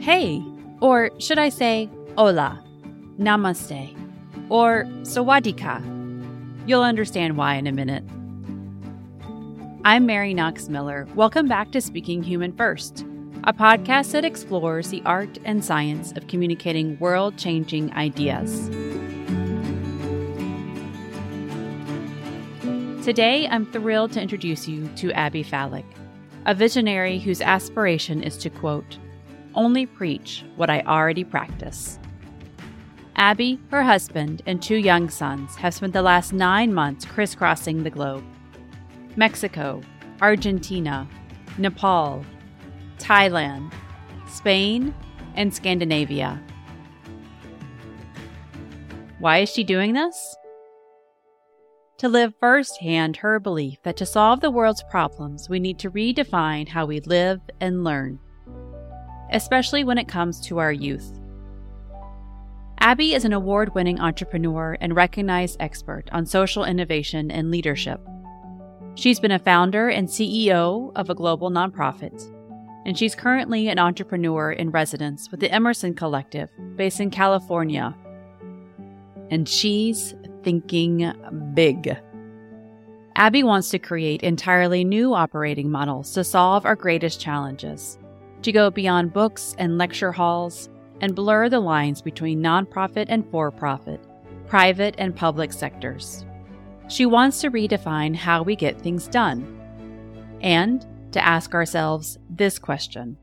Hey, or should I say hola, namaste, or sawadika? You'll understand why in a minute. I'm Mary Knox Miller. Welcome back to Speaking Human First, a podcast that explores the art and science of communicating world-changing ideas. Today, I'm thrilled to introduce you to Abby Falik, a visionary whose aspiration is to, quote, only preach what I already practice. Abby, her husband, and two young sons have spent the last 9 months crisscrossing the globe. Mexico, Argentina, Nepal, Thailand, Spain, and Scandinavia. Why is she doing this? To live firsthand her belief that to solve the world's problems, we need to redefine how we live and learn, especially when it comes to our youth. Abby is an award-winning entrepreneur and recognized expert on social innovation and leadership. She's been a founder and CEO of a global nonprofit, and she's currently an entrepreneur in residence with the Emerson Collective, based in California. And she's thinking big. Abby wants to create entirely new operating models to solve our greatest challenges, to go beyond books and lecture halls, and blur the lines between nonprofit and for-profit, private and public sectors. She wants to redefine how we get things done, and to ask ourselves this question: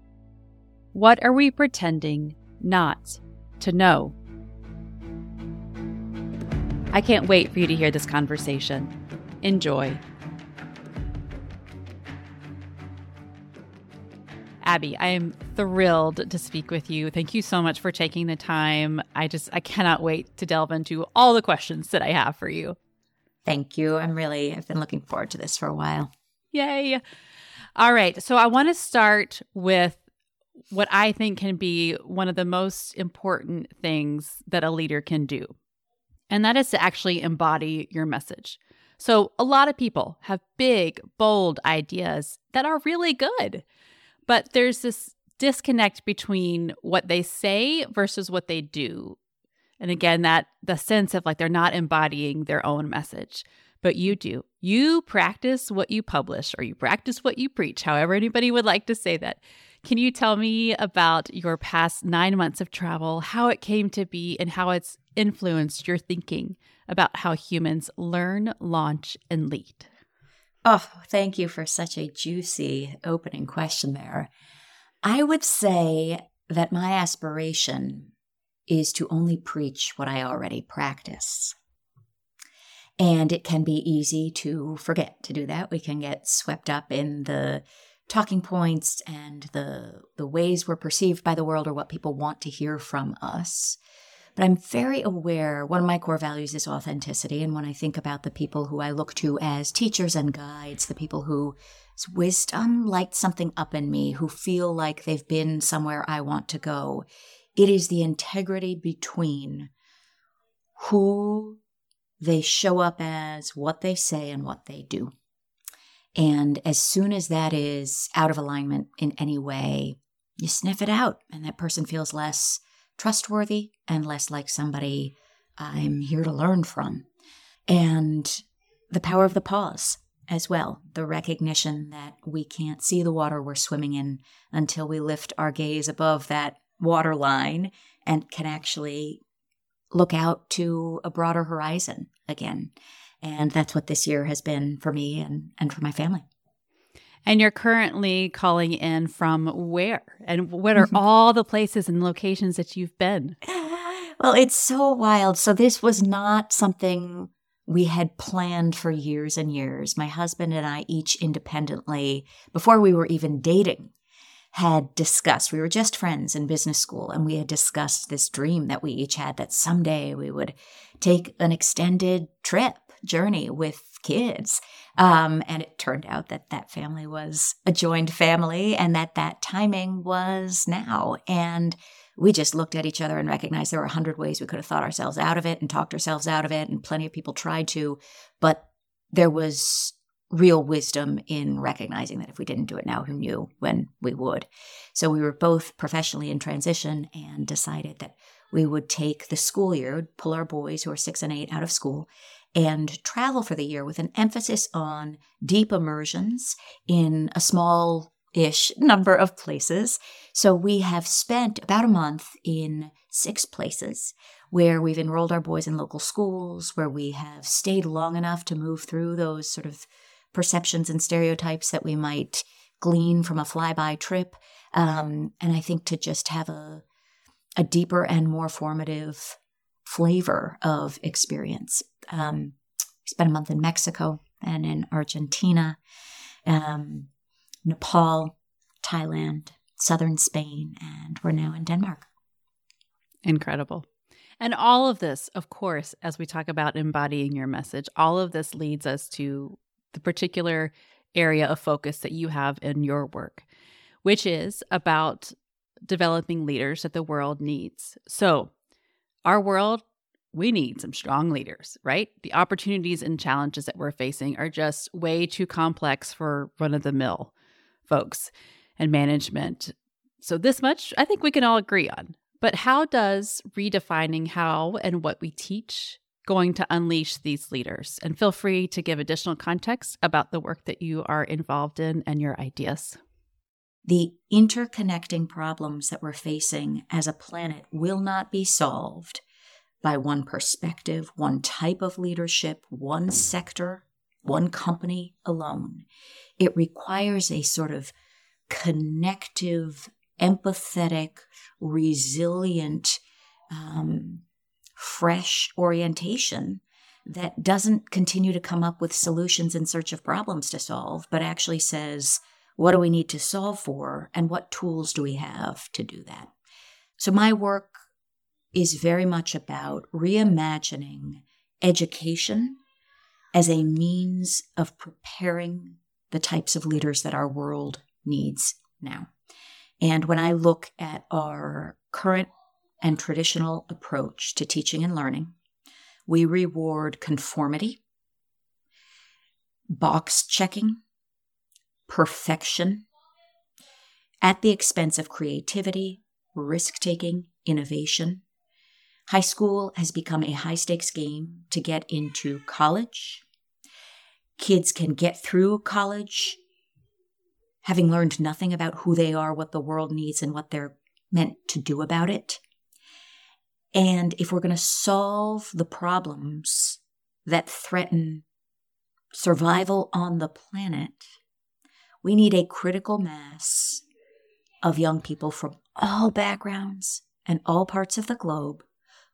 what are we pretending not to know? I can't wait for you to hear this conversation. Enjoy. Abby, I am thrilled to speak with you. Thank you so much for taking the time. I cannot wait to delve into all the questions that I have for you. Thank you. I've been looking forward to this for a while. Yay. All right. So I want to start with what I think can be one of the most important things that a leader can do, and that is to actually embody your message. So a lot of people have big, bold ideas that are really good, but there's this disconnect between what they say versus what they do. And again, that the sense of like they're not embodying their own message, but you do. You practice what you publish, or you practice what you preach, however anybody would like to say that. Can you tell me about your past 9 months of travel, how it came to be, and how it's influenced your thinking about how humans learn, launch, and lead? Oh, thank you for such a juicy opening question there. I would say that my aspiration is to only preach what I already practice. And it can be easy to forget to do that. We can get swept up in the talking points and the ways we're perceived by the world, or what people want to hear from us. But I'm very aware, one of my core values is authenticity. And when I think about the people who I look to as teachers and guides, the people whose wisdom lights something up in me, who feel like they've been somewhere I want to go, it is the integrity between who they show up as, what they say, and what they do. And as soon as that is out of alignment in any way, you sniff it out, and that person feels less trustworthy and less like somebody I'm here to learn from. And the power of the pause as well, the recognition that we can't see the water we're swimming in until we lift our gaze above that water line and can actually look out to a broader horizon again. And that's what this year has been for me and for my family. And you're currently calling in from where? And what are all the places and locations that you've been? Well, it's so wild. So this was not something we had planned for years and years. My husband and I each independently, before we were even dating, had discussed, we were just friends in business school, and we had discussed this dream that we each had that someday we would take an extended journey with kids. And it turned out that family was a joined family, and that timing was now. And we just looked at each other and recognized there were 100 ways we could have thought ourselves out of it and talked ourselves out of it. And plenty of people tried to, but there was real wisdom in recognizing that if we didn't do it now, who knew when we would. So we were both professionally in transition and decided that we would take the school year, pull our boys who are 6 and 8 out of school, and travel for the year with an emphasis on deep immersions in a small-ish number of places. So we have spent about a month in 6 places where we've enrolled our boys in local schools, where we have stayed long enough to move through those sort of perceptions and stereotypes that we might glean from a flyby trip. And I think to just have a deeper and more formative flavor of experience. We spent a month in Mexico and in Argentina, Nepal, Thailand, southern Spain, and we're now in Denmark. Incredible. And all of this, of course, as we talk about embodying your message, all of this leads us to the particular area of focus that you have in your work, which is about developing leaders that the world needs. So our world, we need some strong leaders, right? The opportunities and challenges that we're facing are just way too complex for run-of-the-mill folks and management. So this much I think we can all agree on. But how does redefining how and what we teach going to unleash these leaders? And feel free to give additional context about the work that you are involved in and your ideas. The interconnecting problems that we're facing as a planet will not be solved by one perspective, one type of leadership, one sector, one company alone. It requires a sort of connective, empathetic, resilient, fresh orientation that doesn't continue to come up with solutions in search of problems to solve, but actually says, what do we need to solve for and what tools do we have to do that? So my work is very much about reimagining education as a means of preparing the types of leaders that our world needs now. And when I look at our current and traditional approach to teaching and learning, we reward conformity, box checking, perfection, at the expense of creativity, risk-taking, innovation. High school has become a high-stakes game to get into college. Kids can get through college having learned nothing about who they are, what the world needs, and what they're meant to do about it. And if we're going to solve the problems that threaten survival on the planet, we need a critical mass of young people from all backgrounds and all parts of the globe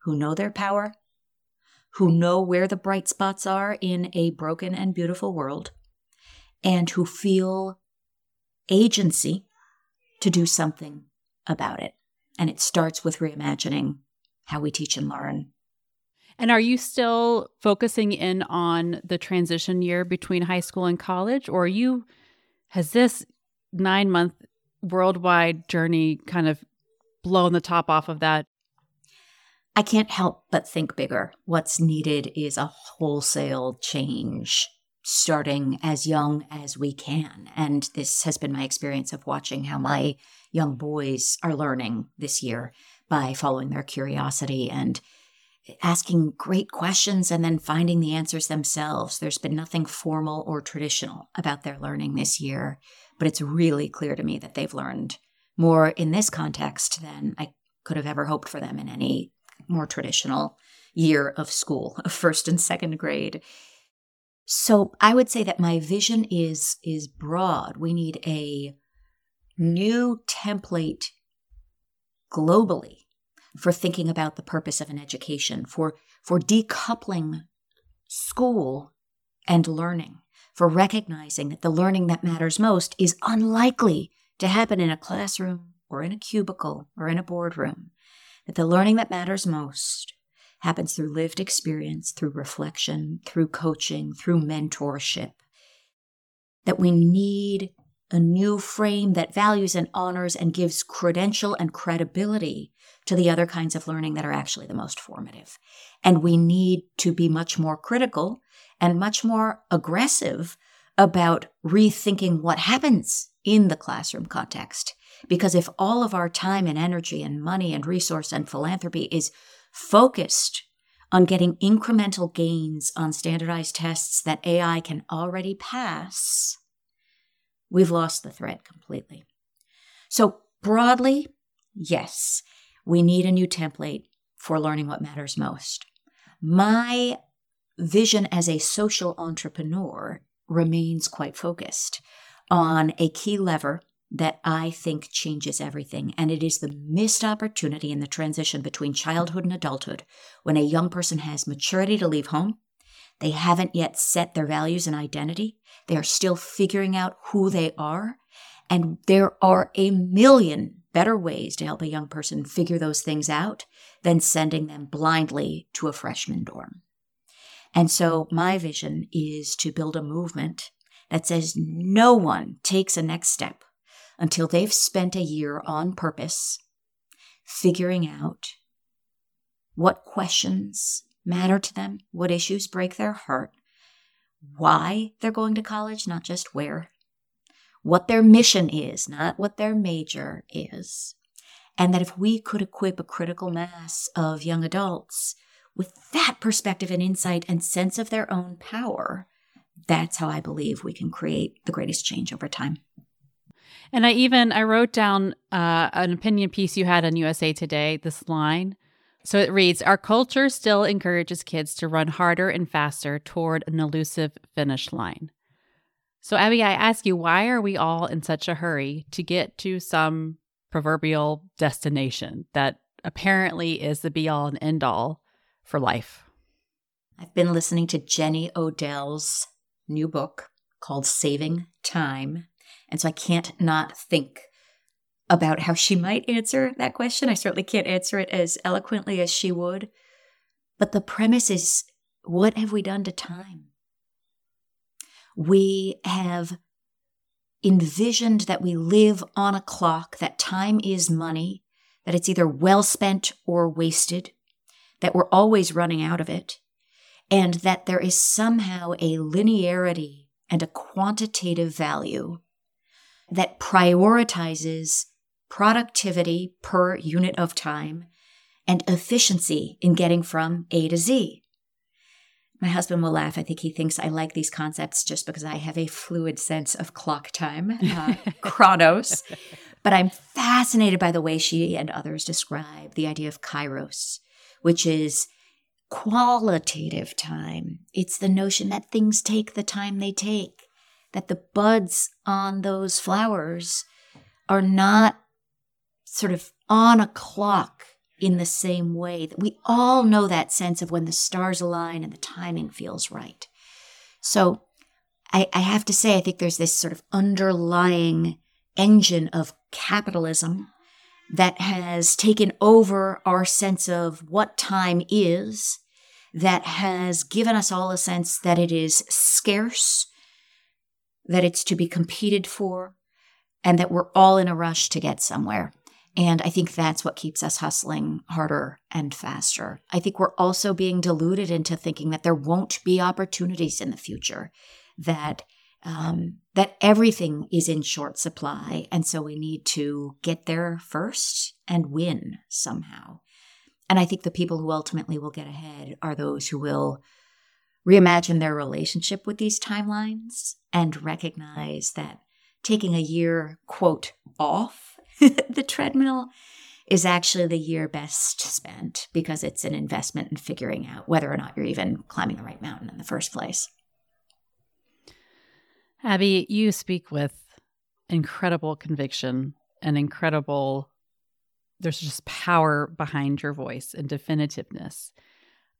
who know their power, who know where the bright spots are in a broken and beautiful world, and who feel agency to do something about it. And it starts with reimagining how we teach and learn. And are you still focusing in on the transition year between high school and college? Or has this 9-month worldwide journey kind of blown the top off of that? I can't help but think bigger. What's needed is a wholesale change, starting as young as we can. And this has been my experience of watching how my young boys are learning this year by following their curiosity and asking great questions and then finding the answers themselves. There's been nothing formal or traditional about their learning this year, but it's really clear to me that they've learned more in this context than I could have ever hoped for them in any more traditional year of school, of 1st and 2nd grade. So I would say that my vision is broad. We need a new template globally for thinking about the purpose of an education, for decoupling school and learning, for recognizing that the learning that matters most is unlikely to happen in a classroom or in a cubicle or in a boardroom. That the learning that matters most happens through lived experience, through reflection, through coaching, through mentorship. That we need a new frame that values and honors and gives credential and credibility to the other kinds of learning that are actually the most formative. And we need to be much more critical and much more aggressive about rethinking what happens in the classroom context. Because if all of our time and energy and money and resource and philanthropy is focused on getting incremental gains on standardized tests that AI can already pass, we've lost the thread completely. So broadly, yes, we need a new template for learning what matters most. My vision as a social entrepreneur remains quite focused on a key lever that I think changes everything. And it is the missed opportunity in the transition between childhood and adulthood when a young person has maturity to leave home. They haven't yet set their values and identity. They are still figuring out who they are. And there are a million better ways to help a young person figure those things out than sending them blindly to a freshman dorm. And so my vision is to build a movement that says no one takes a next step until they've spent a year on purpose figuring out what questions matter to them, what issues break their heart, why they're going to college, not just where, what their mission is, not what their major is, and that if we could equip a critical mass of young adults with that perspective and insight and sense of their own power, that's how I believe we can create the greatest change over time. And I wrote down an opinion piece you had on USA Today, this line. So it reads, our culture still encourages kids to run harder and faster toward an elusive finish line. So Abby, I ask you, why are we all in such a hurry to get to some proverbial destination that apparently is the be-all and end-all for life? I've been listening to Jenny Odell's new book called Saving Time. And so I can't not think about how she might answer that question. I certainly can't answer it as eloquently as she would. But the premise is, what have we done to time? We have envisioned that we live on a clock, that time is money, that it's either well spent or wasted, that we're always running out of it, and that there is somehow a linearity and a quantitative value that prioritizes productivity per unit of time and efficiency in getting from A to Z. My husband will laugh. I think he thinks I like these concepts just because I have a fluid sense of clock time, chronos. But I'm fascinated by the way she and others describe the idea of kairos, which is qualitative time. It's the notion that things take the time they take, that the buds on those flowers are not sort of on a clock in the same way. That we all know that sense of when the stars align and the timing feels right. So I have to say, I think there's this sort of underlying engine of capitalism that has taken over our sense of what time is, that has given us all a sense that it is scarce, that it's to be competed for, and that we're all in a rush to get somewhere. And I think that's what keeps us hustling harder and faster. I think we're also being deluded into thinking that there won't be opportunities in the future, that everything is in short supply, and so we need to get there first and win somehow. And I think the people who ultimately will get ahead are those who will reimagine their relationship with these timelines and recognize that taking a year, quote, off the treadmill is actually the year best spent, because it's an investment in figuring out whether or not you're even climbing the right mountain in the first place. Abby, you speak with incredible conviction and incredible, there's just power behind your voice and definitiveness.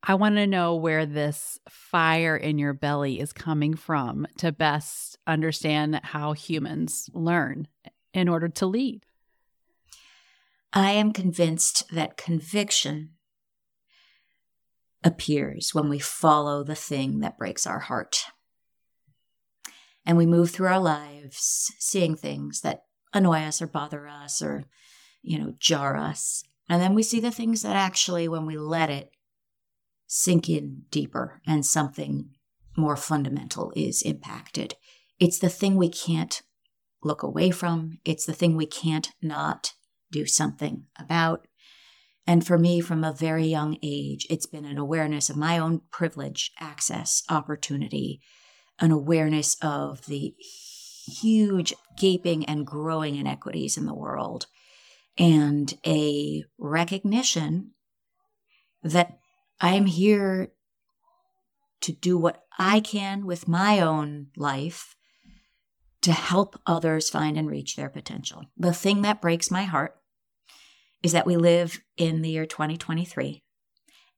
I want to know where this fire in your belly is coming from to best understand how humans learn in order to lead. I am convinced that conviction appears when we follow the thing that breaks our heart. And we move through our lives seeing things that annoy us or bother us or, jar us. And then we see the things that actually, when we let it sink in deeper and something more fundamental is impacted, It's the thing we can't look away from. It's the thing we can't not do something about. And for me, from a very young age, it's been an awareness of my own privilege, access, opportunity, an awareness of the huge gaping and growing inequities in the world, and a recognition that I'm here to do what I can with my own life to help others find and reach their potential. The thing that breaks my heart is that we live in the year 2023,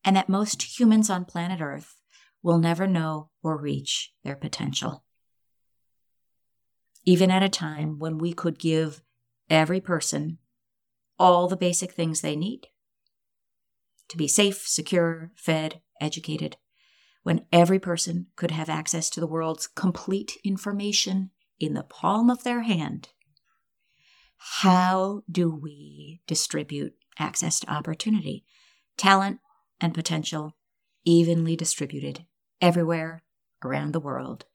and that most humans on planet Earth will never know or reach their potential, even at a time when we could give every person all the basic things they need to be safe, secure, fed, educated, when every person could have access to the world's complete information in the palm of their hand. How do we distribute access to opportunity, talent, and potential evenly distributed everywhere around the world?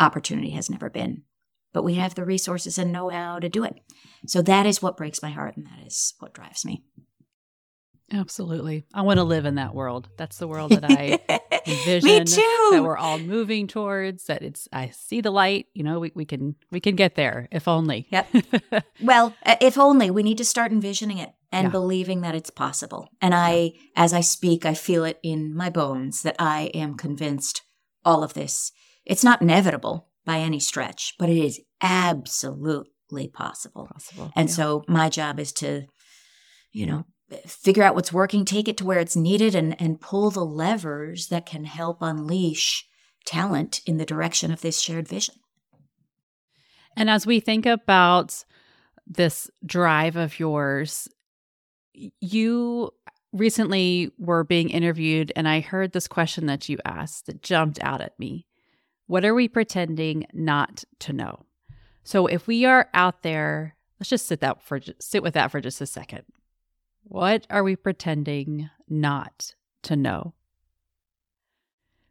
Opportunity has never been, but we have the resources and know-how to do it. So that is what breaks my heart, and that is what drives me. Absolutely. I want to live in that world. That's the world that I envision. Me too. That we're all moving towards, that it's, I see the light, you know, we can get there if only. Yep. Well, if only. We need to start envisioning it and believing that it's possible. And I, as I speak, I feel it in my bones that I am convinced all of this. It's not inevitable by any stretch, but it is absolutely possible. And so my job is to, you know, figure out what's working, take it to where it's needed, and pull the levers that can help unleash talent in the direction of this shared vision. And as we think about this drive of yours, you recently were being interviewed, and I heard this question that you asked that jumped out at me. What are we pretending not to know? So if we are out there, let's just sit with that for just a second. What are we pretending not to know?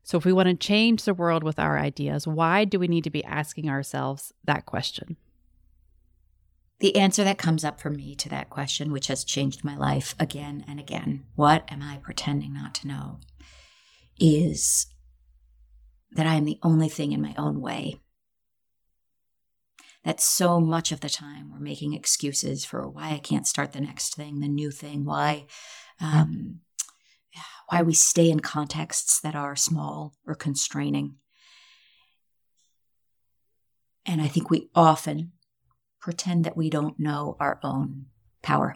So if we want to change the world with our ideas, why do we need to be asking ourselves that question? The answer that comes up for me to that question, which has changed my life again and again, what am I pretending not to know, is that I am the only thing in my own way. That so much of the time we're making excuses for why I can't start the next thing, the new thing, why we stay in contexts that are small or constraining. And I think we often pretend that we don't know our own power.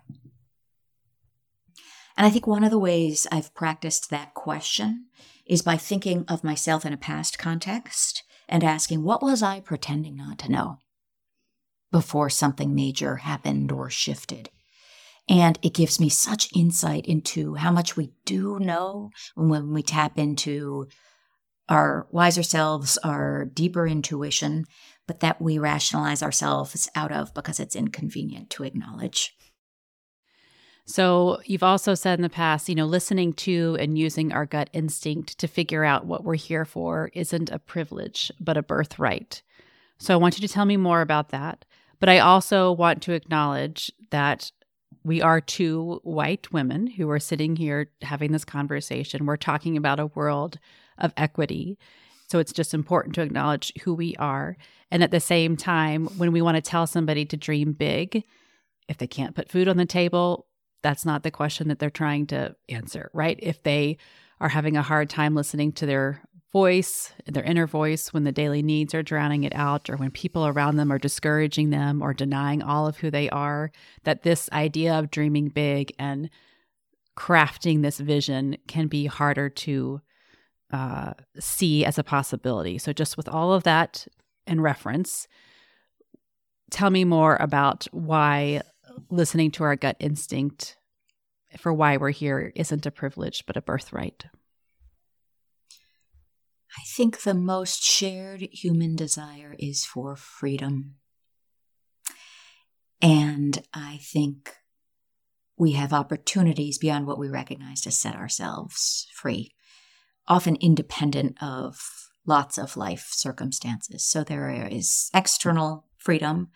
And I think one of the ways I've practiced that question is by thinking of myself in a past context and asking, what was I pretending not to know before something major happened or shifted? And it gives me such insight into how much we do know when we tap into our wiser selves, our deeper intuition, but that we rationalize ourselves out of because it's inconvenient to acknowledge. So you've also said in the past, you know, listening to and using our gut instinct to figure out what we're here for isn't a privilege, but a birthright. So I want you to tell me more about that. But I also want to acknowledge that we are two white women who are sitting here having this conversation. We're talking about a world of equity. So it's just important to acknowledge who we are. And at the same time, when we want to tell somebody to dream big, if they can't put food on the table, that's not the question that they're trying to answer, right? If they are having a hard time listening to their voice, their inner voice, when the daily needs are drowning it out, or when people around them are discouraging them or denying all of who they are, that this idea of dreaming big and crafting this vision can be harder to see as a possibility. So just with all of that in reference, tell me more about why listening to our gut instinct for why we're here isn't a privilege, but a birthright. I think the most shared human desire is for freedom. And I think we have opportunities beyond what we recognize to set ourselves free, often independent of lots of life circumstances. So there is external freedom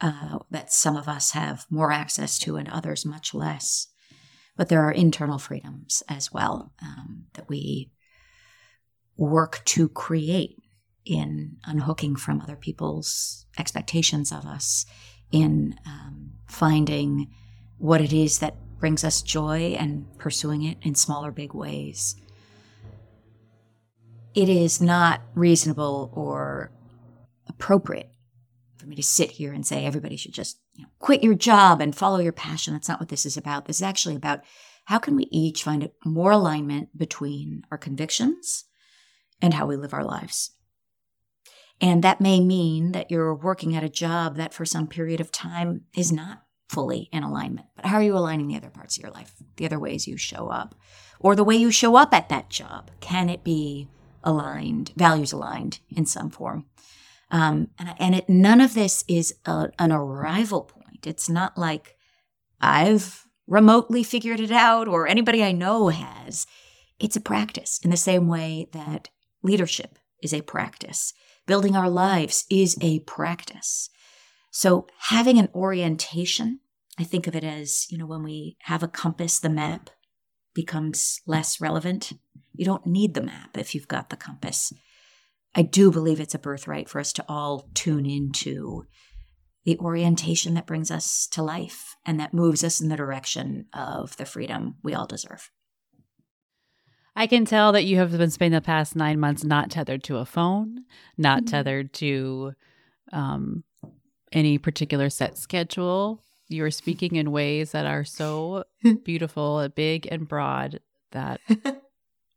that some of us have more access to and others much less. But there are internal freedoms as well that we work to create in unhooking from other people's expectations of us, in finding what it is that brings us joy and pursuing it in small or big ways. It is not reasonable or appropriate for me to sit here and say everybody should just quit your job and follow your passion. That's not what this is about. This is actually about how can we each find more alignment between our convictions and how we live our lives. And that may mean that you're working at a job that for some period of time is not fully in alignment. But how are you aligning the other parts of your life, the other ways you show up, or the way you show up at that job? Can it be aligned, values aligned in some form? None of this is an arrival point. It's not like I've remotely figured it out or anybody I know has. It's a practice in the same way that leadership is a practice. Building our lives is a practice. So having an orientation, I think of it as, when we have a compass, the map becomes less relevant. You don't need the map if you've got the compass. I do believe it's a birthright for us to all tune into the orientation that brings us to life and that moves us in the direction of the freedom we all deserve. I can tell that you have been spending the past 9 months not tethered to a phone, not tethered to any particular set schedule. You're speaking in ways that are so beautiful, big and broad that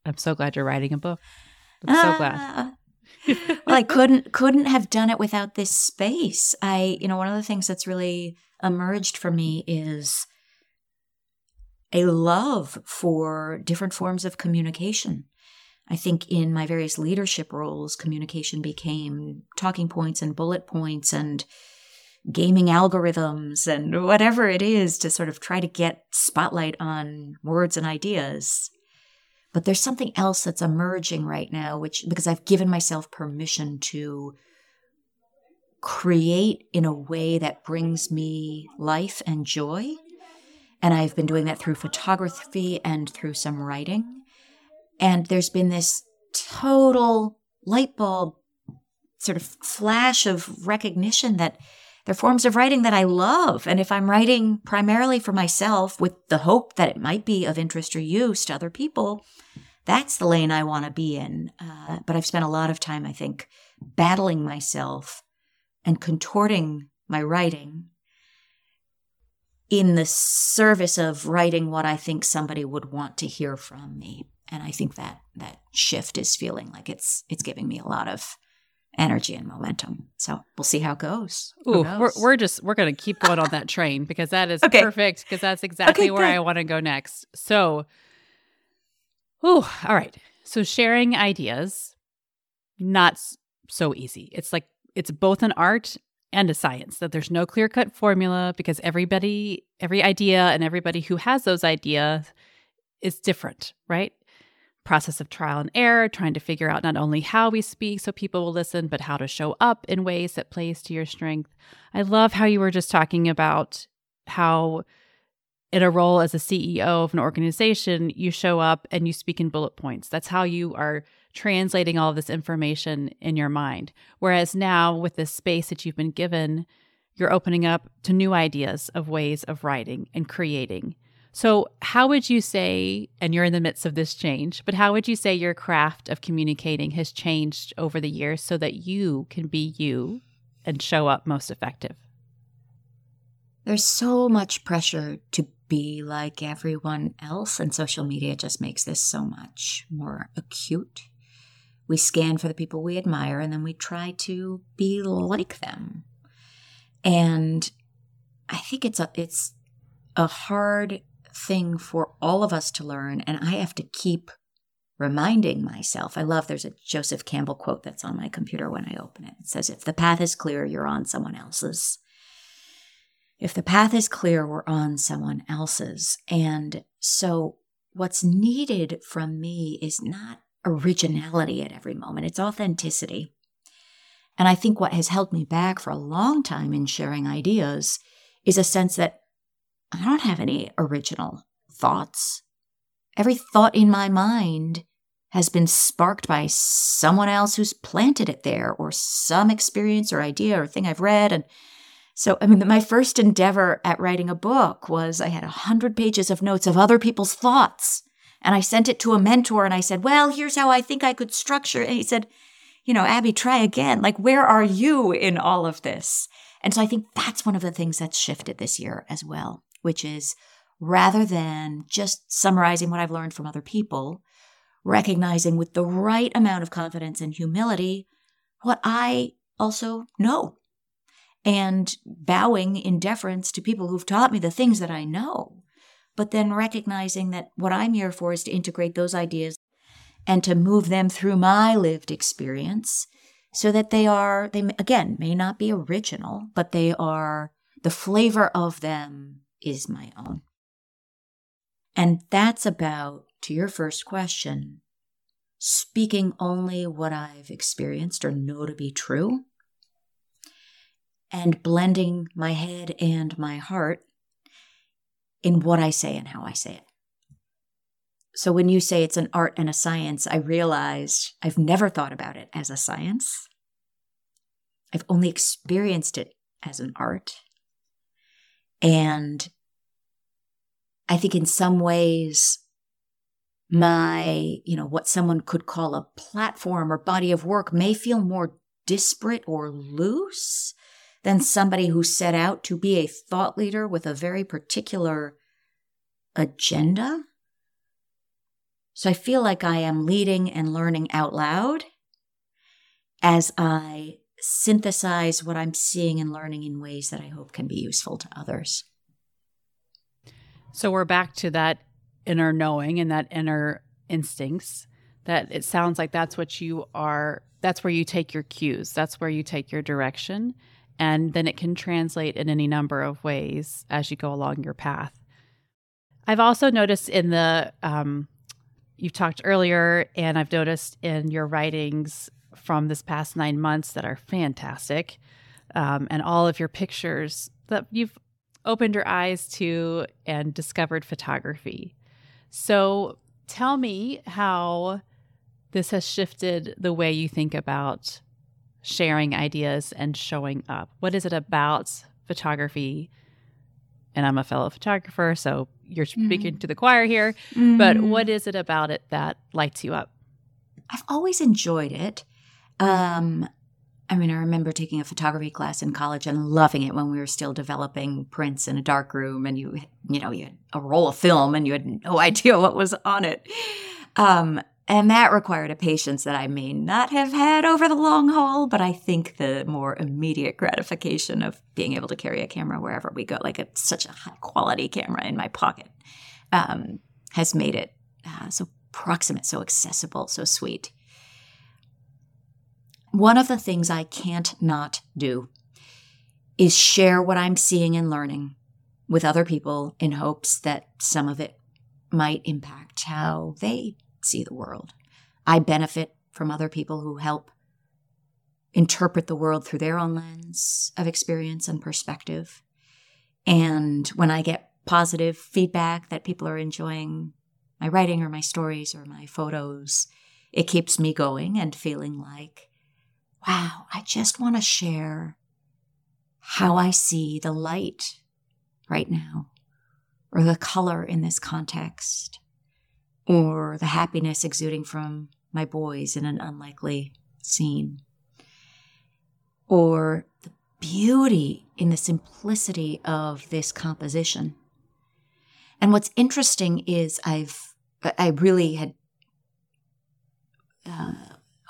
I'm so glad you're writing a book. I'm so glad. Well, I couldn't have done it without this space. One of the things that's really emerged for me is a love for different forms of communication. I think in my various leadership roles, communication became talking points and bullet points and gaming algorithms and whatever it is to sort of try to get spotlight on words and ideas. But there's something else that's emerging right now, because I've given myself permission to create in a way that brings me life and joy. And I've been doing that through photography and through some writing. And there's been this total light bulb sort of flash of recognition that there are forms of writing that I love. And if I'm writing primarily for myself with the hope that it might be of interest or use to other people, that's the lane I want to be in. But I've spent a lot of time, I think, battling myself and contorting my writing in the service of writing what I think somebody would want to hear from me. And I think that shift is feeling like it's giving me a lot of energy and momentum. So we'll see how it goes. Ooh, we're going to keep going on that train because that is perfect, because that's exactly where I want to go next. So, all right. So sharing ideas, not so easy. It's like, it's both an art and a science, that there's no clear-cut formula because every idea and everybody who has those ideas is different, right? Process of trial and error, trying to figure out not only how we speak so people will listen, but how to show up in ways that plays to your strength. I love how you were just talking about how in a role as a CEO of an organization, you show up and you speak in bullet points. That's how you are translating all this information in your mind. Whereas now with this space that you've been given, you're opening up to new ideas of ways of writing and creating. So how would you say, and you're in the midst of this change, but how would you say your craft of communicating has changed over the years so that you can be you and show up most effective? There's so much pressure to be like everyone else, and social media just makes this so much more acute. We scan for the people we admire, and then we try to be like them. And I think it's a hard thing for all of us to learn, and I have to keep reminding myself. There's a Joseph Campbell quote that's on my computer when I open it. It says, if the path is clear, you're on someone else's. If the path is clear, we're on someone else's. And so what's needed from me is not originality at every moment. It's authenticity. And I think what has held me back for a long time in sharing ideas is a sense that I don't have any original thoughts. Every thought in my mind has been sparked by someone else who's planted it there, or some experience or idea or thing I've read. And so, I mean, my first endeavor at writing a book was I had 100 pages of notes of other people's thoughts. And I sent it to a mentor and I said, well, here's how I think I could structure it. And he said, you know, Abby, try again. Like, where are you in all of this? And so I think that's one of the things that's shifted this year as well, which is rather than just summarizing what I've learned from other people, recognizing with the right amount of confidence and humility what I also know, and bowing in deference to people who've taught me the things that I know, but then recognizing that what I'm here for is to integrate those ideas and to move them through my lived experience so that they again, may not be original, but they are, the flavor of them is my own. And that's about, to your first question, speaking only what I've experienced or know to be true, and blending my head and my heart in what I say and how I say it. So when you say it's an art and a science, I realized I've never thought about it as a science. I've only experienced it as an art. And I think in some ways, my, you know, what someone could call a platform or body of work may feel more disparate or loose than somebody who set out to be a thought leader with a very particular agenda. So I feel like I am leading and learning out loud as I synthesize what I'm seeing and learning in ways that I hope can be useful to others. So we're back to that inner knowing and that inner instincts, that it sounds like that's what you are, that's where you take your cues, that's where you take your direction, and then it can translate in any number of ways as you go along your path. I've also noticed in the, you've talked earlier, and I've noticed in your writings from this past 9 months that are fantastic, and all of your pictures, that you've opened your eyes to and discovered photography. So tell me how this has shifted the way you think about sharing ideas and showing up. What is it about photography? And I'm a fellow photographer, so you're speaking to the choir here, but what is it about it that lights you up? I've always enjoyed it. I mean, I remember taking a photography class in college and loving it when we were still developing prints in a dark room, and you had a roll of film and you had no idea what was on it. And that required a patience that I may not have had over the long haul, but I think the more immediate gratification of being able to carry a camera wherever we go, like such a high quality camera in my pocket, has made it so proximate, so accessible, so sweet. One of the things I can't not do is share what I'm seeing and learning with other people in hopes that some of it might impact how they see the world. I benefit from other people who help interpret the world through their own lens of experience and perspective. And when I get positive feedback that people are enjoying my writing or my stories or my photos, it keeps me going and feeling like, wow, I just want to share how I see the light right now, or the color in this context, or the happiness exuding from my boys in an unlikely scene, or the beauty in the simplicity of this composition. And what's interesting is I really had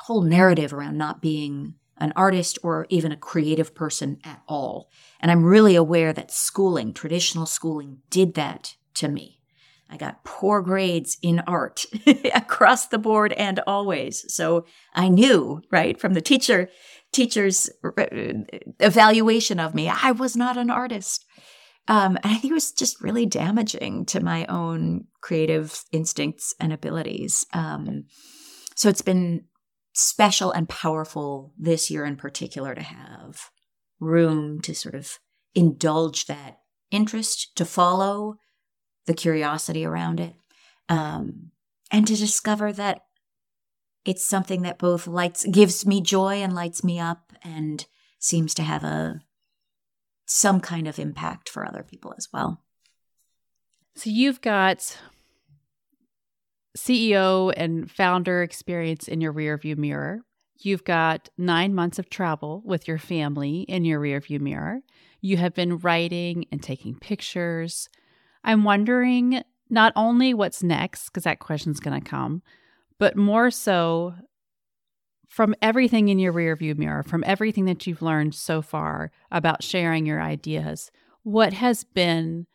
whole narrative around not being an artist or even a creative person at all. And I'm really aware that schooling, traditional schooling, did that to me. I got poor grades in art across the board and always. So I knew, right, from the teacher's evaluation of me, I was not an artist. And I think it was just really damaging to my own creative instincts and abilities. So it's been special and powerful this year in particular to have room to sort of indulge that interest, to follow the curiosity around it, and to discover that it's something that both gives me joy and lights me up and seems to have some kind of impact for other people as well. So you've got CEO and founder experience in your rearview mirror. You've got 9 months of travel with your family in your rearview mirror. You have been writing and taking pictures. I'm wondering not only what's next, because that question's going to come, but more so from everything in your rearview mirror, from everything that you've learned so far about sharing your ideas, what has been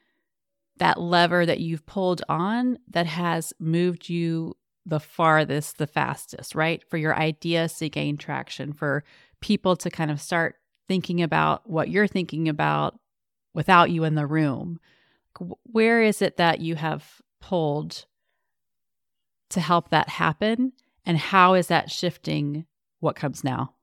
that lever that you've pulled on that has moved you the farthest, the fastest, right? For your ideas to gain traction, for people to kind of start thinking about what you're thinking about without you in the room. Where is it that you have pulled to help that happen? And how is that shifting what comes now?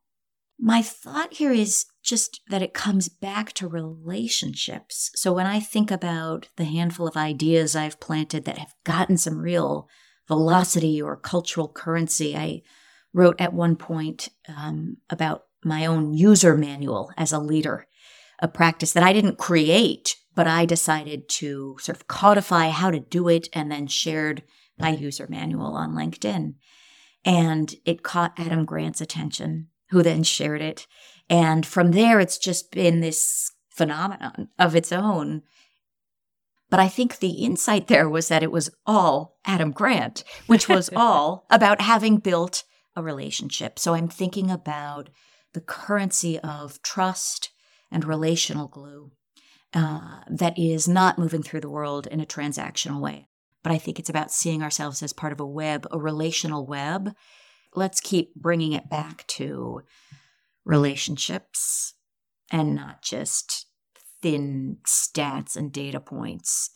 My thought here is just that it comes back to relationships. So when I think about the handful of ideas I've planted that have gotten some real velocity or cultural currency, I wrote at one point about my own user manual as a leader, a practice that I didn't create, but I decided to sort of codify how to do it and then shared my user manual on LinkedIn. And it caught Adam Grant's attention, who then shared it. And from there, it's just been this phenomenon of its own. But I think the insight there was that it was all Adam Grant, which was all about having built a relationship. So I'm thinking about the currency of trust and relational glue that is not moving through the world in a transactional way. But I think it's about seeing ourselves as part of a web, a relational web. Let's keep bringing it back to relationships and not just thin stats and data points,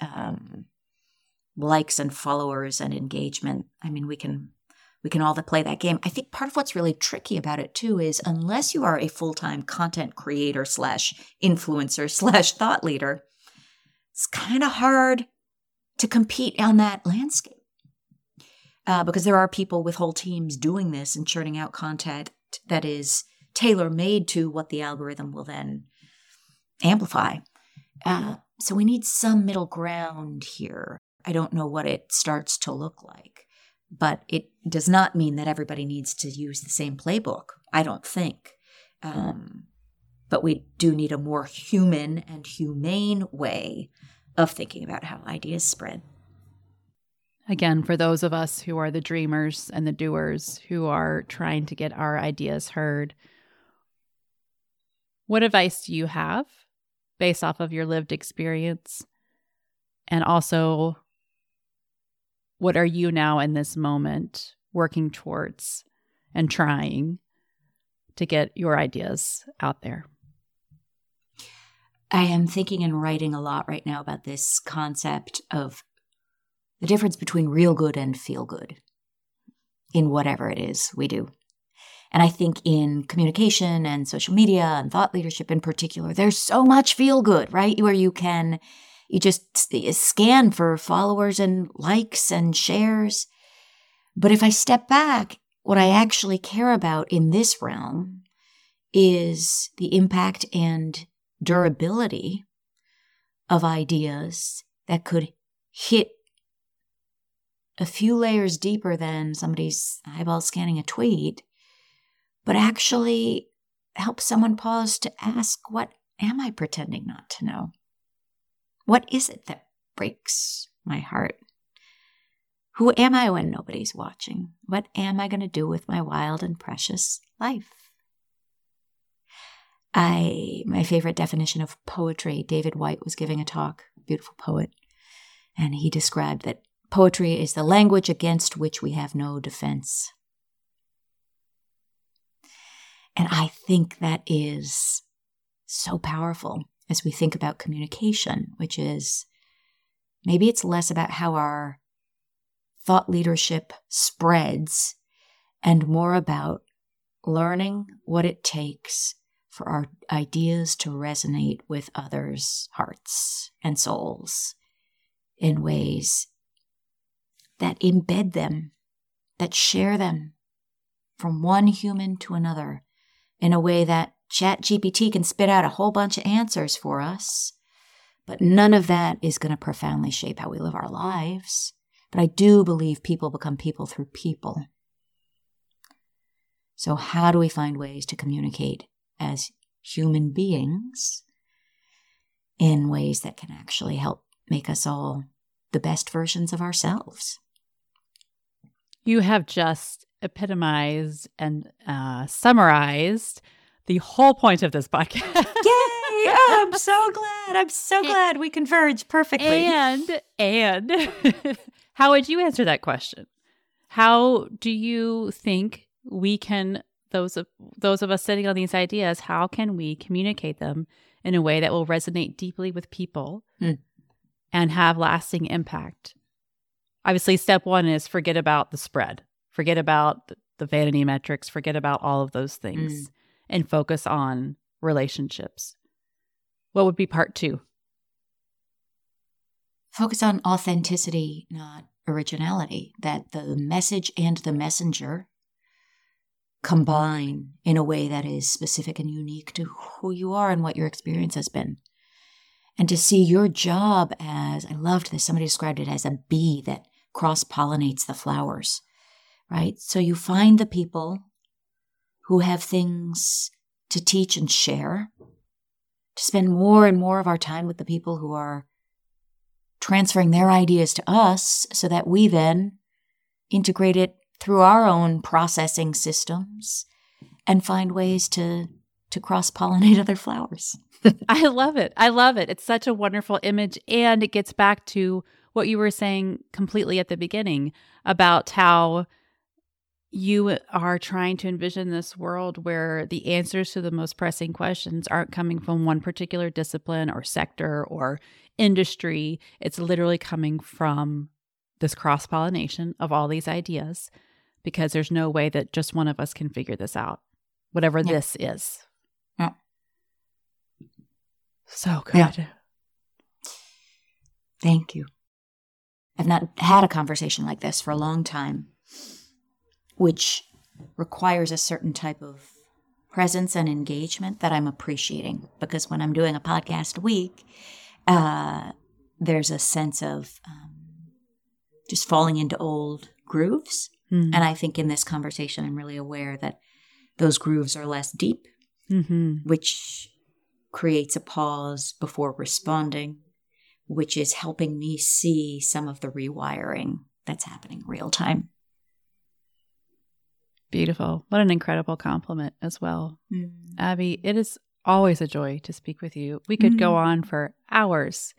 likes and followers and engagement. I mean, we can all play that game. I think part of what's really tricky about it too is unless you are a full-time content creator / influencer / thought leader, it's kind of hard to compete on that landscape. Because there are people with whole teams doing this and churning out content that is tailor-made to what the algorithm will then amplify. So we need some middle ground here. I don't know what it starts to look like, but it does not mean that everybody needs to use the same playbook, I don't think. But we do need a more human and humane way of thinking about how ideas spread. Again, for those of us who are the dreamers and the doers who are trying to get our ideas heard, what advice do you have based off of your lived experience? And also, what are you now in this moment working towards and trying to get your ideas out there? I am thinking and writing a lot right now about this concept of the difference between real good and feel good in whatever it is we do. And I think in communication and social media and thought leadership in particular, there's so much feel good, right? Where you just scan for followers and likes and shares. But if I step back, what I actually care about in this realm is the impact and durability of ideas that could hit a few layers deeper than somebody's eyeball scanning a tweet, but actually help someone pause to ask, what am I pretending not to know? What is it that breaks my heart? Who am I when nobody's watching? What am I going to do with my wild and precious life? My favorite definition of poetry, David Whyte was giving a talk, beautiful poet, and he described that poetry is the language against which we have no defense. And I think that is so powerful as we think about communication, which is maybe it's less about how our thought leadership spreads and more about learning what it takes for our ideas to resonate with others' hearts and souls in ways that embed them, that share them from one human to another in a way that ChatGPT can spit out a whole bunch of answers for us, but none of that is going to profoundly shape how we live our lives. But I do believe people become people through people. So how do we find ways to communicate as human beings in ways that can actually help make us all the best versions of ourselves? You have just epitomized and summarized the whole point of this podcast. Yay! Oh, I'm so glad. I'm so glad we converged perfectly. And how would you answer that question? How do you think we can, those of us sitting on these ideas, how can we communicate them in a way that will resonate deeply with people and have lasting impact? Obviously, step one is forget about the spread. Forget about the vanity metrics. Forget about all of those things. And focus on relationships. What would be part two? Focus on authenticity, not originality, that the message and the messenger combine in a way that is specific and unique to who you are and what your experience has been. And to see your job as, I loved this, somebody described it as a bee that cross-pollinates the flowers, right? So you find the people who have things to teach and share, to spend more and more of our time with the people who are transferring their ideas to us so that we then integrate it through our own processing systems and find ways to cross-pollinate other flowers. I love it. I love it. It's such a wonderful image. And it gets back to what you were saying completely at the beginning about how you are trying to envision this world where the answers to the most pressing questions aren't coming from one particular discipline or sector or industry. It's literally coming from this cross-pollination of all these ideas, because there's no way that just one of us can figure this out, whatever this is. Yeah. So good. Yeah. Thank you. I've not had a conversation like this for a long time, which requires a certain type of presence and engagement that I'm appreciating. Because when I'm doing a podcast a week, there's a sense of just falling into old grooves. And I think in this conversation, I'm really aware that those grooves are less deep, which creates a pause before responding, which is helping me see some of the rewiring that's happening real time. Beautiful. What an incredible compliment as well. Abby, it is always a joy to speak with you. We could go on for hours.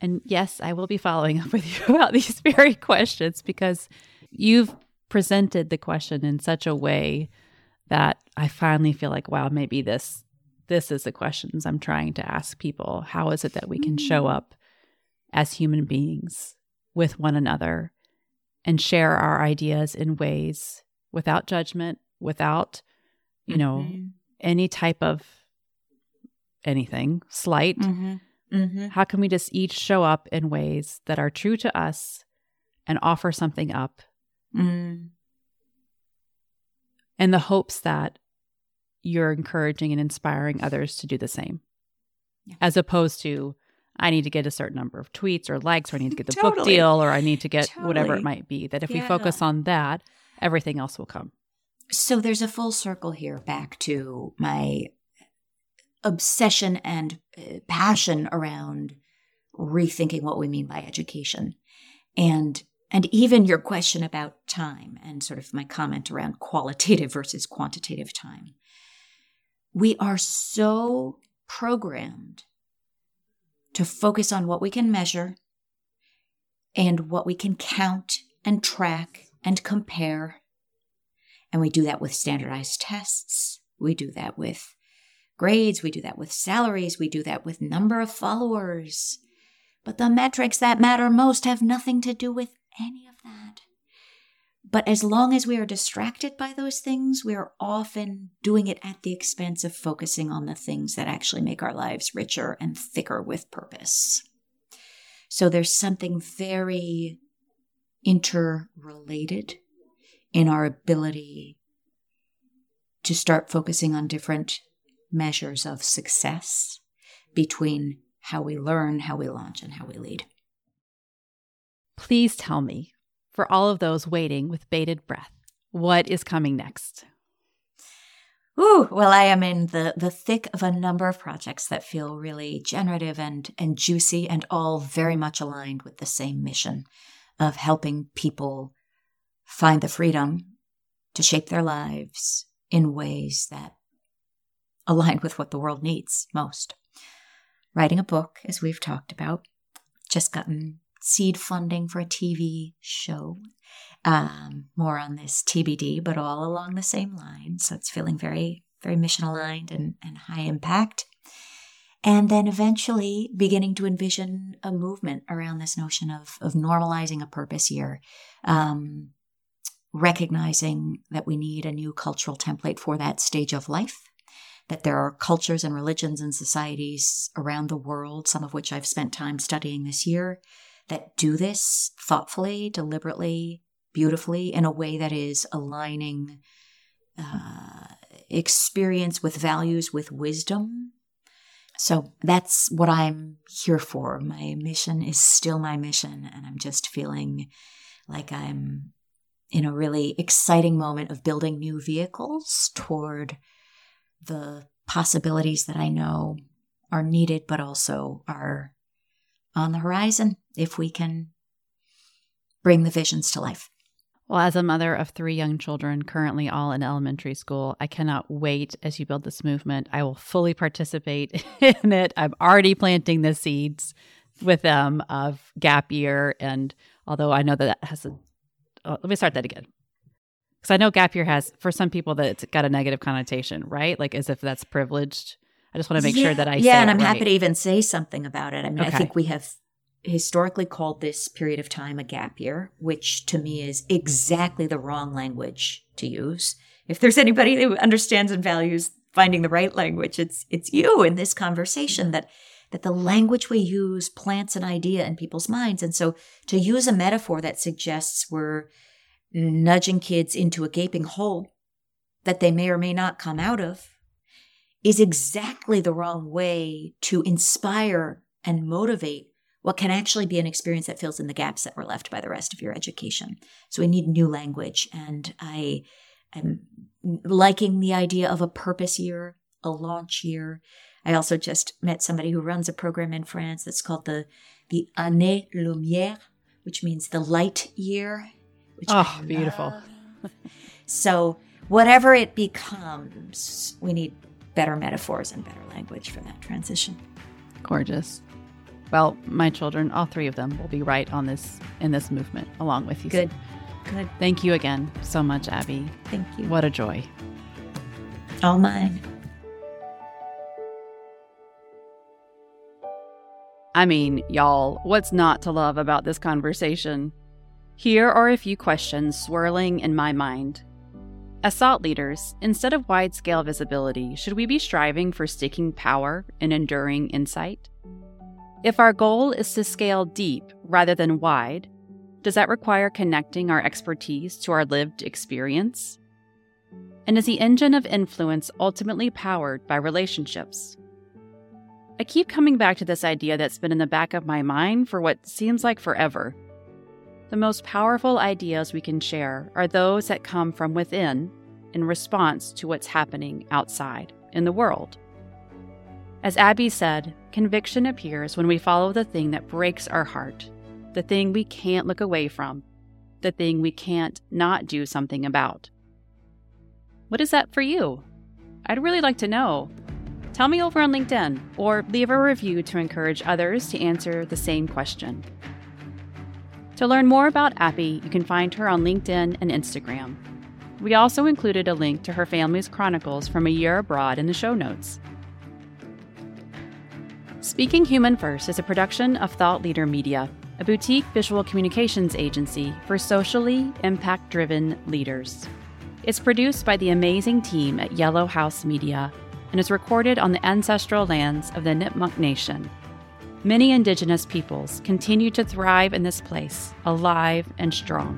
And yes, I will be following up with you about these very questions, because you've presented the question in such a way that I finally feel like, wow, maybe this is the questions I'm trying to ask people. How is it that we can show up as human beings with one another and share our ideas in ways without judgment, without, you know, any type of anything, slight. How can we just each show up in ways that are true to us and offer something up in the hopes that you're encouraging and inspiring others to do the same, as opposed to, I need to get a certain number of tweets or likes, or I need to get the book deal, or I need to get whatever it might be, that if we focus on that, everything else will come. So there's a full circle here back to my obsession and passion around rethinking what we mean by education. And even your question about time and sort of my comment around qualitative versus quantitative time. We are so programmed to focus on what we can measure and what we can count and track and compare. And we do that with standardized tests. We do that with grades. We do that with salaries. We do that with number of followers. But the metrics that matter most have nothing to do with any of that. But as long as we are distracted by those things, we are often doing it at the expense of focusing on the things that actually make our lives richer and thicker with purpose. So there's something very interrelated in our ability to start focusing on different measures of success between how we learn, how we launch, and how we lead. Please tell me, for all of those waiting with bated breath, what is coming next? Ooh, well, I am in the thick of a number of projects that feel really generative and juicy and all very much aligned with the same mission of helping people find the freedom to shape their lives in ways that align with what the world needs most. Writing a book, as we've talked about, just gotten seed funding for a TV show. More on this TBD, but all along the same line. So it's feeling very, very mission aligned and high impact. And then eventually beginning to envision a movement around this notion of normalizing a purpose year, recognizing that we need a new cultural template for that stage of life, that there are cultures and religions and societies around the world, some of which I've spent time studying this year, that do this thoughtfully, deliberately, beautifully, in a way that is aligning experience with values, with wisdom. So that's what I'm here for. My mission is still my mission, and I'm just feeling like I'm in a really exciting moment of building new vehicles toward the possibilities that I know are needed, but also are on the horizon if we can bring the visions to life. Well, as a mother of 3 young children, currently all in elementary school, I cannot wait as you build this movement. I will fully participate in it. I'm already planting the seeds with them of gap year. And although I know that has let me start that again. Because I know gap year has, for some people, that it's got a negative connotation, right? Like as if that's privileged. I just want to make sure that I say and I'm right. Happy to even say something about it. I mean, okay. I think we have historically called this period of time a gap year, which to me is exactly the wrong language to use. If there's anybody who understands and values finding the right language, it's you in this conversation, that the language we use plants an idea in people's minds. And so to use a metaphor that suggests we're nudging kids into a gaping hole that they may or may not come out of is exactly the wrong way to inspire and motivate what can actually be an experience that fills in the gaps that were left by the rest of your education. So we need new language. And I am liking the idea of a purpose year, a launch year. I also just met somebody who runs a program in France that's called the Année Lumière, which means the light year. Which beautiful. So whatever it becomes, we need better metaphors and better language for that transition. Gorgeous. Well, my children, all 3 of them, will be right on this, in this movement, along with you. Good. Thank you again so much, Abby. Thank you. What a joy. All mine. I mean, y'all, what's not to love about this conversation? Here are a few questions swirling in my mind. As thought leaders, instead of wide-scale visibility, should we be striving for sticking power and enduring insight? If our goal is to scale deep rather than wide, does that require connecting our expertise to our lived experience? And is the engine of influence ultimately powered by relationships? I keep coming back to this idea that's been in the back of my mind for what seems like forever. The most powerful ideas we can share are those that come from within in response to what's happening outside in the world. As Abby said, conviction appears when we follow the thing that breaks our heart, the thing we can't look away from, the thing we can't not do something about. What is that for you? I'd really like to know. Tell me over on LinkedIn or leave a review to encourage others to answer the same question. To learn more about Abby, you can find her on LinkedIn and Instagram. We also included a link to her family's chronicles from a year abroad in the show notes. Speaking Human First is a production of Thought Leader Media. a boutique visual communications agency for socially impact-driven leaders. It's produced by the amazing team at Yellow House Media and is recorded on the ancestral lands of the Nipmuc Nation. Many Indigenous peoples continue to thrive in this place, alive and strong.